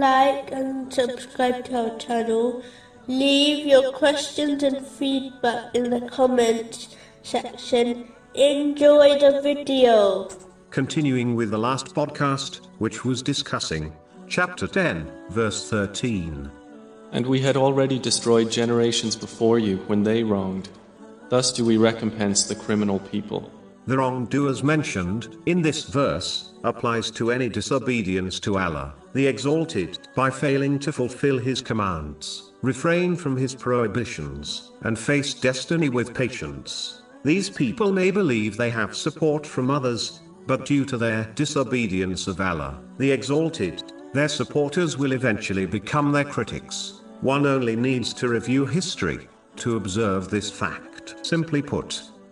like and subscribe to our channel. Leave your questions and feedback in the comments section. Enjoy the video. Continuing with the last podcast, which was discussing chapter 10, verse 13. And we had already destroyed generations before you when they wronged. Thus do we recompense the criminal people. The wrongdoers mentioned in this verse applies to any disobedience to Allah, the Exalted, by failing to fulfill His commands, refrain from His prohibitions, and face destiny with patience. These people may believe they have support from others, but due to their disobedience of Allah, the Exalted, their supporters will eventually become their critics. One only needs to review history to observe this fact. Simply put,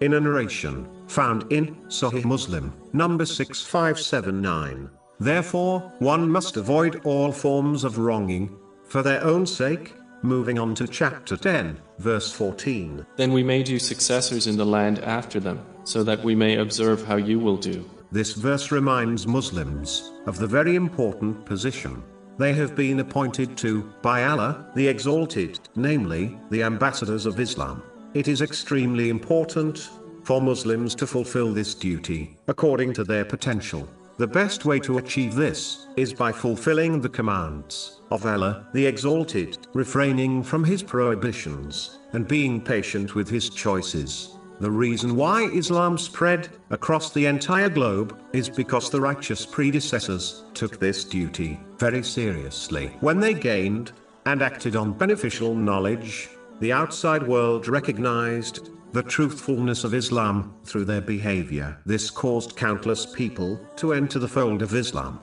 in a narration found in Sahih Muslim, number 6579. Therefore, one must avoid all forms of wronging for their own sake. Moving on to chapter 10, verse 14. Then we made you successors in the land after them, so that we may observe how you will do. This verse reminds Muslims of the very important position they have been appointed to by Allah, the Exalted, namely, the ambassadors of Islam. It is extremely important for Muslims to fulfill this duty according to their potential. The best way to achieve this is by fulfilling the commands of Allah, the Exalted, refraining from His prohibitions, and being patient with His choices. The reason why Islam spread across the entire globe is because the righteous predecessors took this duty very seriously. When they gained and acted on beneficial knowledge, the outside world recognized the truthfulness of Islam through their behavior. This caused countless people to enter the fold of Islam.